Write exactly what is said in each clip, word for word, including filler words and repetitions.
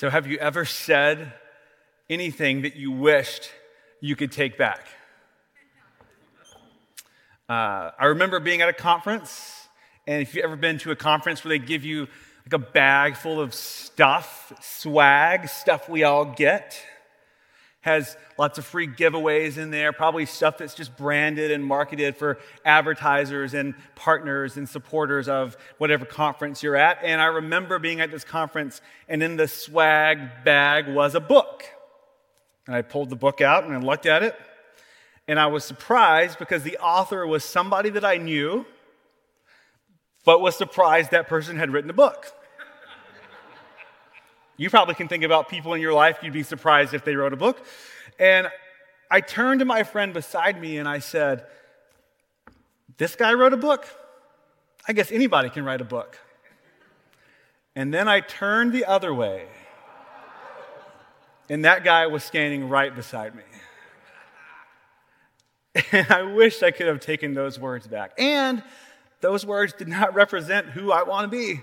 So have you ever said anything that you wished you could take back? Uh, I remember being at a conference, and if you've ever been to a conference where they give you like a bag full of stuff, swag, stuff we all get, has lots of free giveaways in there, probably stuff that's just branded and marketed for advertisers and partners and supporters of whatever conference you're at. And I remember being at this conference, and in the swag bag was a book. And I pulled the book out and I looked at it, and I was surprised because the author was somebody that I knew, but was surprised that person had written a book. You probably can think about people in your life you'd be surprised if they wrote a book. And I turned to my friend beside me and I said, "This guy wrote a book? I guess anybody can write a book." And then I turned the other way, and that guy was standing right beside me. And I wish I could have taken those words back. And those words did not represent who I want to be.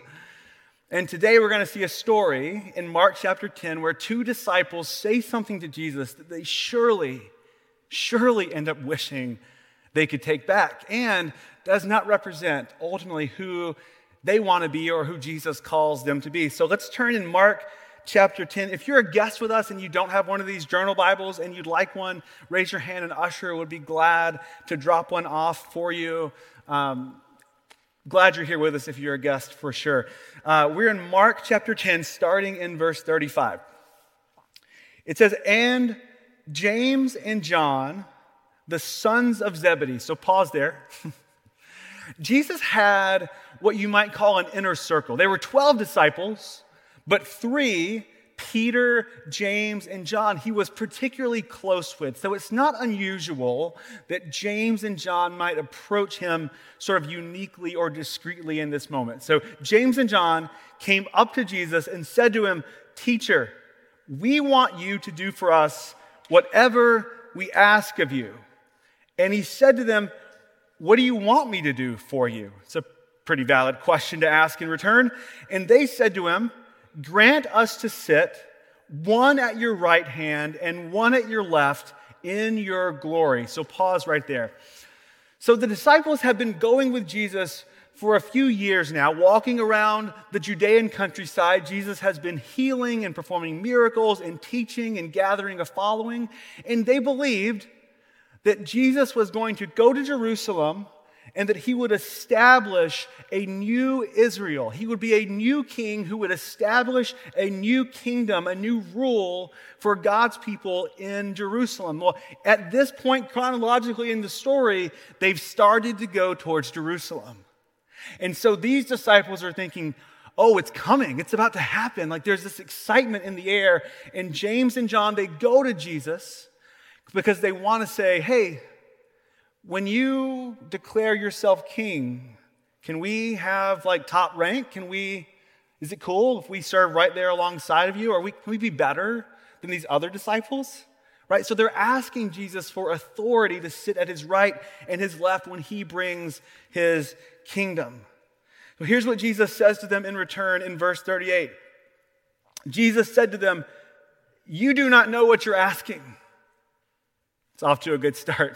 And today we're going to see a story in Mark chapter ten where two disciples say something to Jesus that they surely, surely end up wishing they could take back, and does not represent ultimately who they want to be or who Jesus calls them to be. So let's turn in Mark chapter ten. If you're a guest with us and you don't have one of these journal Bibles and you'd like one, raise your hand and Usher would be glad to drop one off for you. Um, Glad you're here with us if you're a guest, for sure. Uh, we're in Mark chapter ten, starting in verse thirty-five. It says, "And James and John, the sons of Zebedee." So pause there. Jesus had what you might call an inner circle. There were twelve disciples, but three, Peter, James, and John, he was particularly close with. So it's not unusual that James and John might approach him sort of uniquely or discreetly in this moment. So James and John came up to Jesus and said to him, "Teacher, we want you to do for us whatever we ask of you." And he said to them, "What do you want me to do for you?" It's a pretty valid question to ask in return. And they said to him, "Grant us to sit, one at your right hand and one at your left, in your glory." So pause right there. So the disciples have been going with Jesus for a few years now, walking around the Judean countryside. Jesus has been healing and performing miracles and teaching and gathering a following. And they believed that Jesus was going to go to Jerusalem and that he would establish a new Israel. He would be a new king who would establish a new kingdom, a new rule for God's people in Jerusalem. Well, at this point, chronologically in the story, they've started to go towards Jerusalem. And so these disciples are thinking, oh, it's coming. It's about to happen. Like, there's this excitement in the air. And James and John, they go to Jesus because they want to say, "Hey, when you declare yourself king, can we have like top rank? Can we, is it cool if we serve right there alongside of you? Or we, can we be better than these other disciples?" Right? So they're asking Jesus for authority to sit at his right and his left when he brings his kingdom. So here's what Jesus says to them in return in verse thirty-eight. Jesus said to them, "You do not know what you're asking." It's off to a good start.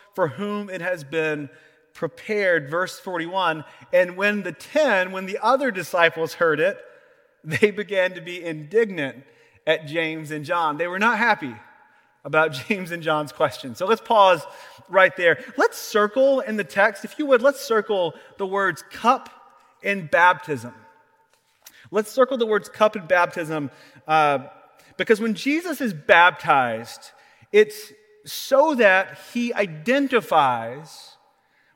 for whom it has been prepared." Verse forty-one, "And when the ten, when the other disciples heard it, they began to be indignant at James and John." They were not happy about James and John's question. So let's pause right there. Let's circle in the text, if you would, let's circle the words cup and baptism. Let's circle the words cup and baptism uh, because when Jesus is baptized, it's so that he identifies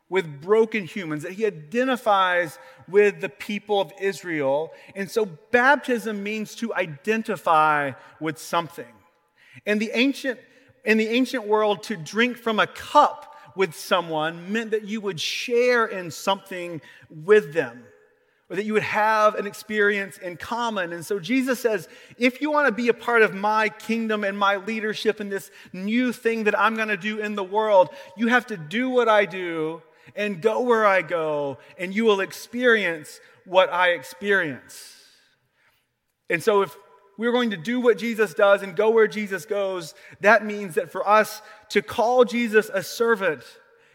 with broken humans, that he identifies with the people of Israel. And so baptism means to identify with something. In the ancient, in the ancient world, to drink from a cup with someone meant that you would share in something with them, or that you would have an experience in common. And so Jesus says, if you want to be a part of my kingdom and my leadership and this new thing that I'm going to do in the world, you have to do what I do and go where I go, and you will experience what I experience. And so if we're going to do what Jesus does and go where Jesus goes, that means that for us to call Jesus a servant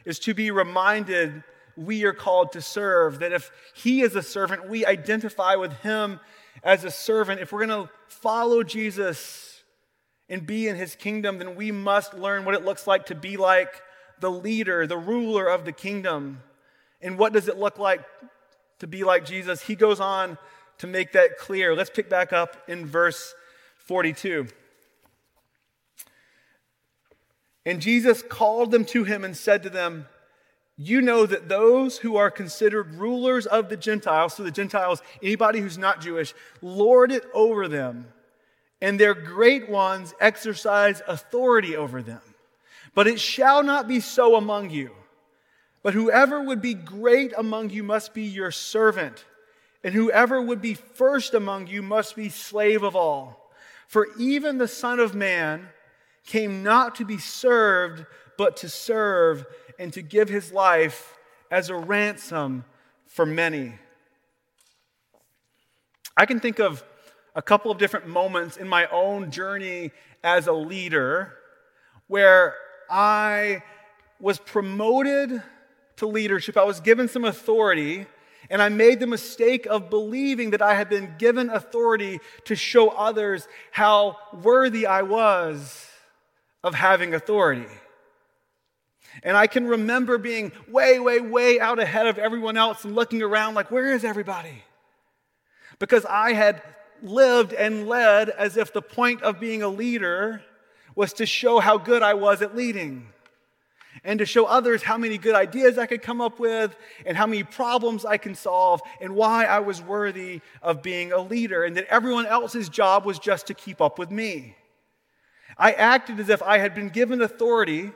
is to be reminded we are called to serve, that if he is a servant, we identify with him as a servant. If we're going to follow Jesus and be in his kingdom, then we must learn what it looks like to be like the leader, the ruler of the kingdom. And what does it look like to be like Jesus? He goes on to make that clear. Let's pick back up in verse forty-two. And Jesus called them to him and said to them, "You know that those who are considered rulers of the Gentiles," so the Gentiles, anybody who's not Jewish, "lord it over them, and their great ones exercise authority over them. But it shall not be so among you. But whoever would be great among you must be your servant, and whoever would be first among you must be slave of all. For even the Son of Man came not to be served, but to serve and to give his life as a ransom for many." I can think of a couple of different moments in my own journey as a leader where I was promoted to leadership. I was given some authority, and I made the mistake of believing that I had been given authority to show others how worthy I was of having authority. And I can remember being way, way, way out ahead of everyone else and looking around like, where is everybody? Because I had lived and led as if the point of being a leader was to show how good I was at leading, and to show others how many good ideas I could come up with, and how many problems I can solve, and why I was worthy of being a leader, and that everyone else's job was just to keep up with me. I acted as if I had been given authority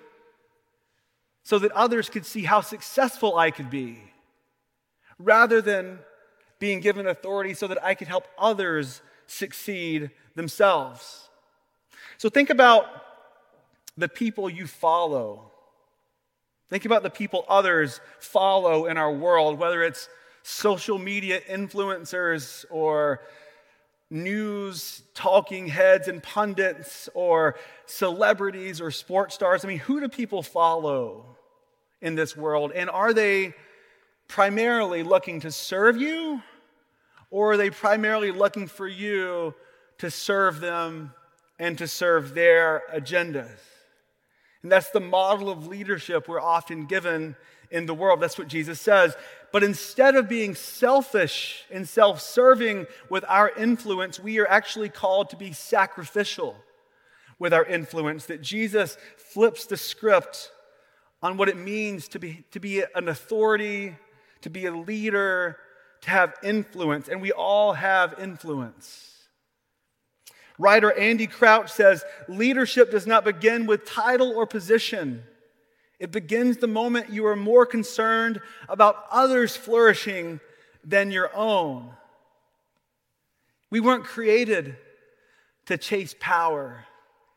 so that others could see how successful I could be, rather than being given authority so that I could help others succeed themselves. So think about the people you follow. Think about the people others follow in our world, whether it's social media influencers or news talking heads and pundits or celebrities or sports stars. I mean, who do people follow in this world? And are they primarily looking to serve you, or are they primarily looking for you to serve them and to serve their agendas? And that's the model of leadership we're often given in the world. That's what Jesus says. But instead of being selfish and self-serving with our influence, we are actually called to be sacrificial with our influence, that Jesus flips the script on what it means to be, to be an authority, to be a leader, to have influence. And we all have influence. Writer Andy Crouch says, "Leadership does not begin with title or position. It begins the moment you are more concerned about others flourishing than your own." We weren't created to chase power,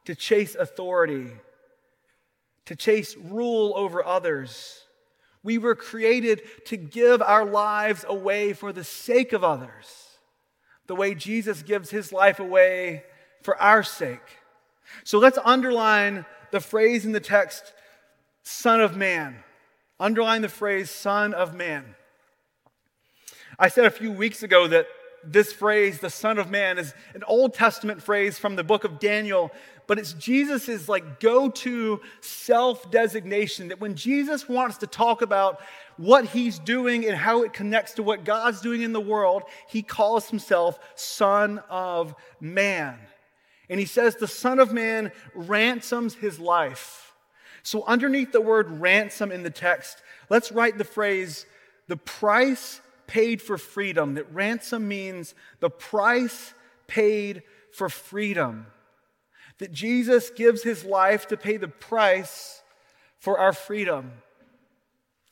to chase authority, to chase rule over others. We were created to give our lives away for the sake of others, the way Jesus gives his life away for our sake. So let's underline the phrase in the text, Son of Man. Underline the phrase, Son of Man. I said a few weeks ago that this phrase, the Son of Man, is an Old Testament phrase from the book of Daniel, but it's Jesus's like go-to self-designation, that when Jesus wants to talk about what he's doing and how it connects to what God's doing in the world, he calls himself Son of Man. And he says the Son of Man ransoms his life. So underneath the word ransom in the text, let's write the phrase, the price paid for freedom. That ransom means the price paid for freedom. That Jesus gives his life to pay the price for our freedom.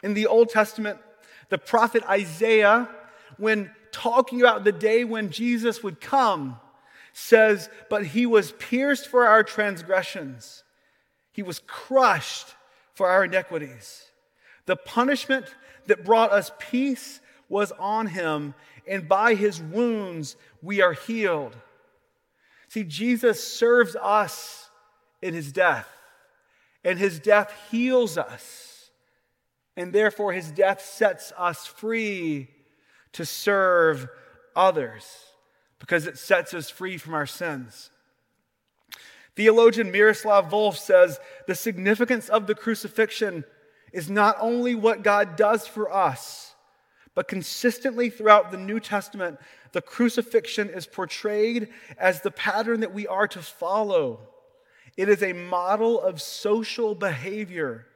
In the Old Testament, the prophet Isaiah, when talking about the day when Jesus would come, says, "But he was pierced for our transgressions. He was crushed for our iniquities. The punishment that brought us peace was on him, and by his wounds we are healed." See, Jesus serves us in his death, and his death heals us, and therefore his death sets us free to serve others because it sets us free from our sins. Theologian Miroslav Volf says the significance of the crucifixion is not only what God does for us, but consistently throughout the New Testament, the crucifixion is portrayed as the pattern that we are to follow. It is a model of social behavior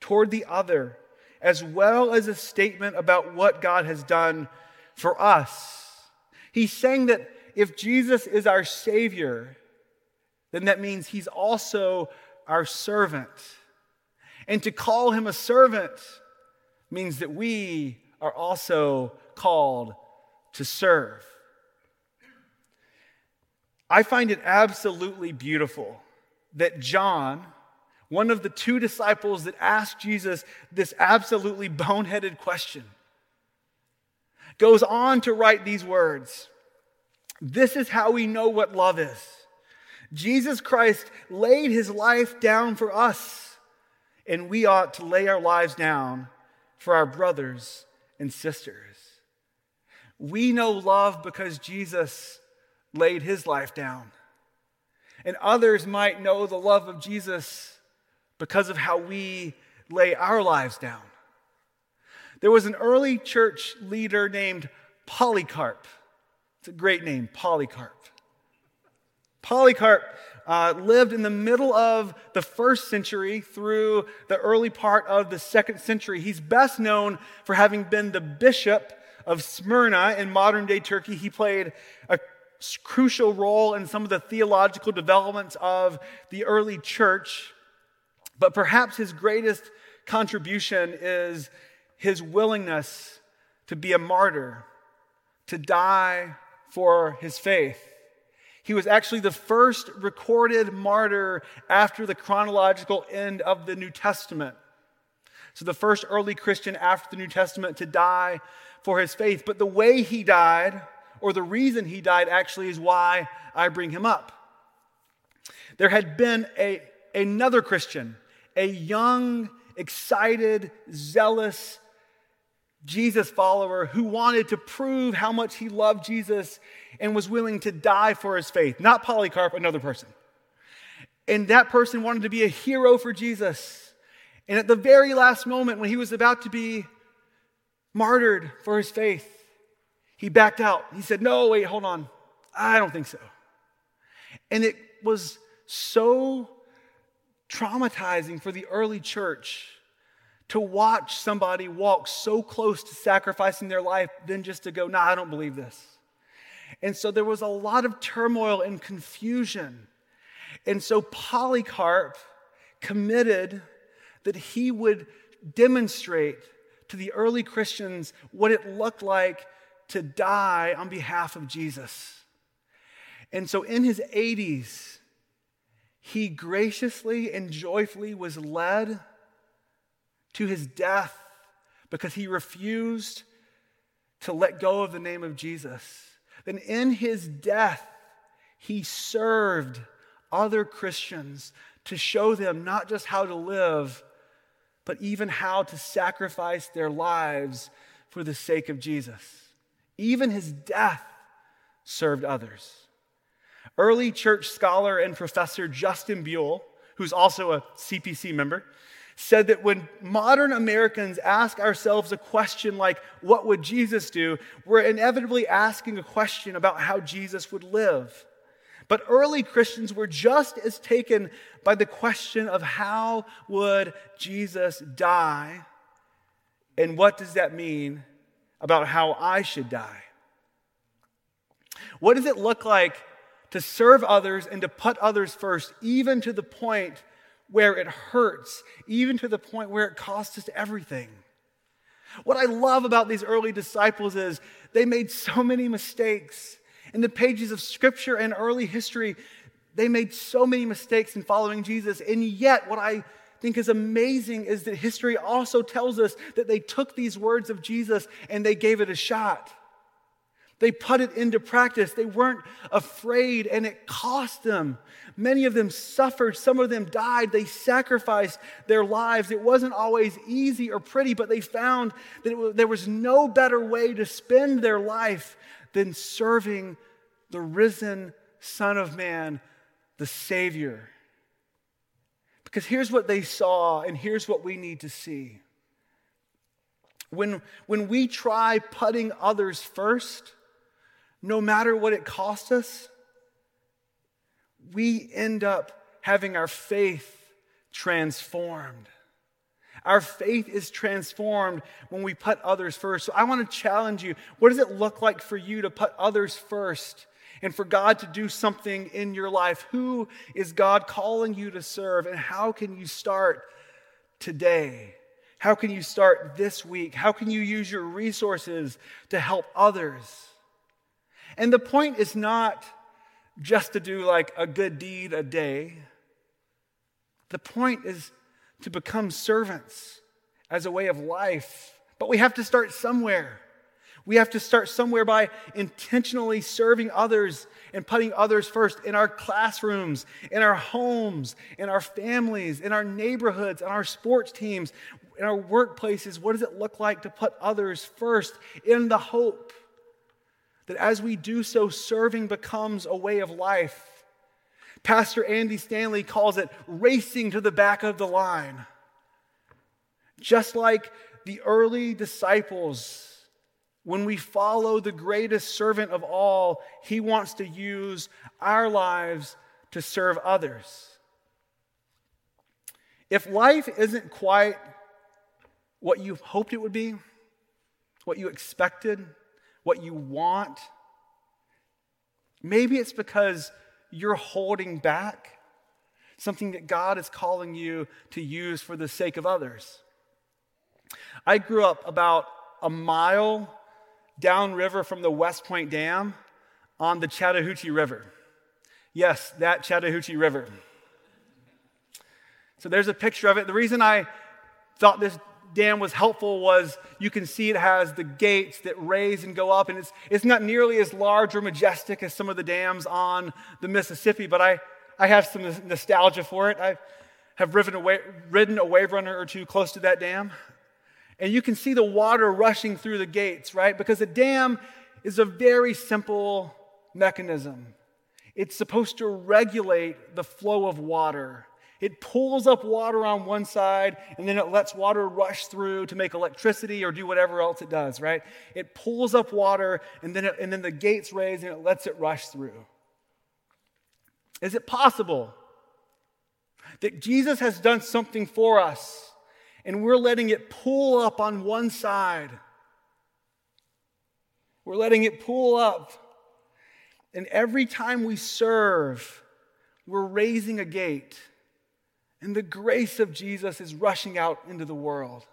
toward the other, as well as a statement about what God has done for us. He's saying that if Jesus is our Savior, then that means he's also our servant. And to call him a servant means that we are also called to serve. I find it absolutely beautiful that John, one of the two disciples that asked Jesus this absolutely boneheaded question, goes on to write these words. "This is how we know what love is. Jesus Christ laid his life down for us, and we ought to lay our lives down for our brothers and sisters." We know love because Jesus laid his life down. And others might know the love of Jesus because of how we lay our lives down. There was an early church leader named Polycarp. It's a great name, Polycarp. Polycarp uh, lived in the middle of the first century through the early part of the second century. He's best known for having been the bishop of Smyrna in modern-day Turkey. He played a crucial role in some of the theological developments of the early church. But perhaps his greatest contribution is his willingness to be a martyr, to die for his faith. He was actually the first recorded martyr after the chronological end of the New Testament. So the first early Christian after the New Testament to die for his faith. But the way he died, or the reason he died actually, is why I bring him up. There had been a, another Christian, a young, excited, zealous Jesus follower who wanted to prove how much he loved Jesus and was willing to die for his faith. Not Polycarp, another person. And that person wanted to be a hero for Jesus. And at the very last moment when he was about to be martyred for his faith, he backed out. He said, "No, wait, hold on. I don't think so." And it was so traumatizing for the early church to watch somebody walk so close to sacrificing their life, then just to go, "Nah, I don't believe this." And so there was a lot of turmoil and confusion. And so Polycarp committed that he would demonstrate to the early Christians what it looked like to die on behalf of Jesus. And so in his eighties, he graciously and joyfully was led to his death because he refused to let go of the name of Jesus. And in his death, he served other Christians to show them not just how to live, but even how to sacrifice their lives for the sake of Jesus. Even his death served others. Early church scholar and professor Justin Buell, who's also a C P C member, said that when modern Americans ask ourselves a question like, "What would Jesus do?" we're inevitably asking a question about how Jesus would live. But early Christians were just as taken by the question of how would Jesus die, and what does that mean about how I should die? What does it look like to serve others and to put others first, even to the point where it hurts, even to the point where it costs us everything? What I love about these early disciples is they made so many mistakes. In the pages of Scripture and early history, they made so many mistakes in following Jesus. And yet, what I think is amazing is that history also tells us that they took these words of Jesus and they gave it a shot. They put it into practice. They weren't afraid, and it cost them. Many of them suffered. Some of them died. They sacrificed their lives. It wasn't always easy or pretty, but they found that it was, there was no better way to spend their life than serving the risen Son of Man, the Savior. Because here's what they saw, and here's what we need to see. When, when we try putting others first, no matter what it costs us, we end up having our faith transformed. Our faith is transformed when we put others first. So I want to challenge you. What does it look like for you to put others first and for God to do something in your life? Who is God calling you to serve, and how can you start today? How can you start this week? How can you use your resources to help others? And the point is not just to do like a good deed a day. The point is to become servants as a way of life. But we have to start somewhere. We have to start somewhere by intentionally serving others and putting others first in our classrooms, in our homes, in our families, in our neighborhoods, on our sports teams, in our workplaces. What does it look like to put others first, in the hope that as we do so, serving becomes a way of life? Pastor Andy Stanley calls it racing to the back of the line. Just like the early disciples, when we follow the greatest servant of all, he wants to use our lives to serve others. If life isn't quite what you hoped it would be, what you expected, what you want, maybe it's because you're holding back something that God is calling you to use for the sake of others. I grew up about a mile downriver from the West Point Dam on the Chattahoochee River. Yes, that Chattahoochee River. So there's a picture of it. The reason I thought this dam was helpful was you can see it has the gates that raise and go up, and it's it's not nearly as large or majestic as some of the dams on the Mississippi, but I, I have some nostalgia for it. I have ridden a, wa- ridden a wave runner or two close to that dam, and you can see the water rushing through the gates, right? Because a dam is a very simple mechanism. It's supposed to regulate the flow of water. It pulls up water on one side, and then it lets water rush through to make electricity or do whatever else it does, right? It pulls up water, and then it, and then the gates raise, and it lets it rush through. Is it possible that Jesus has done something for us, and we're letting it pull up on one side? We're letting it pull up. And every time we serve, we're raising a gate. And the grace of Jesus is rushing out into the world.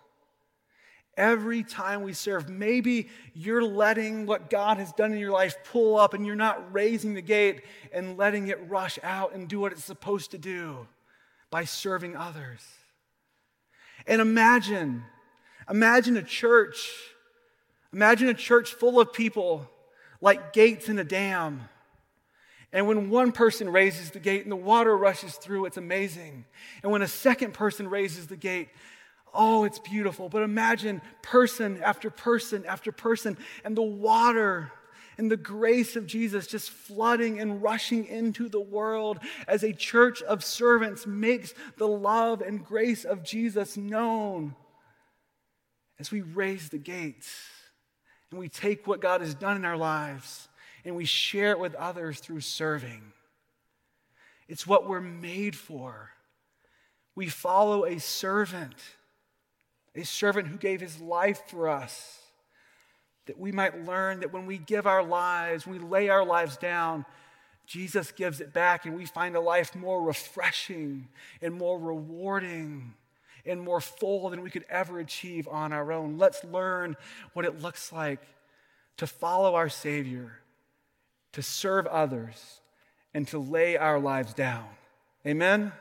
Every time we serve, maybe you're letting what God has done in your life pull up, and you're not raising the gate and letting it rush out and do what it's supposed to do by serving others. And imagine, imagine a church, imagine a church full of people like gates in a dam. And when one person raises the gate and the water rushes through, it's amazing. And when a second person raises the gate, oh, it's beautiful. But imagine person after person after person, and the water and the grace of Jesus just flooding and rushing into the world as a church of servants makes the love and grace of Jesus known as we raise the gates and we take what God has done in our lives and we share it with others through serving. It's what we're made for. We follow a servant, a servant who gave his life for us, that we might learn that when we give our lives, we lay our lives down, Jesus gives it back, and we find a life more refreshing and more rewarding and more full than we could ever achieve on our own. Let's learn what it looks like to follow our Savior, to serve others, and to lay our lives down. Amen?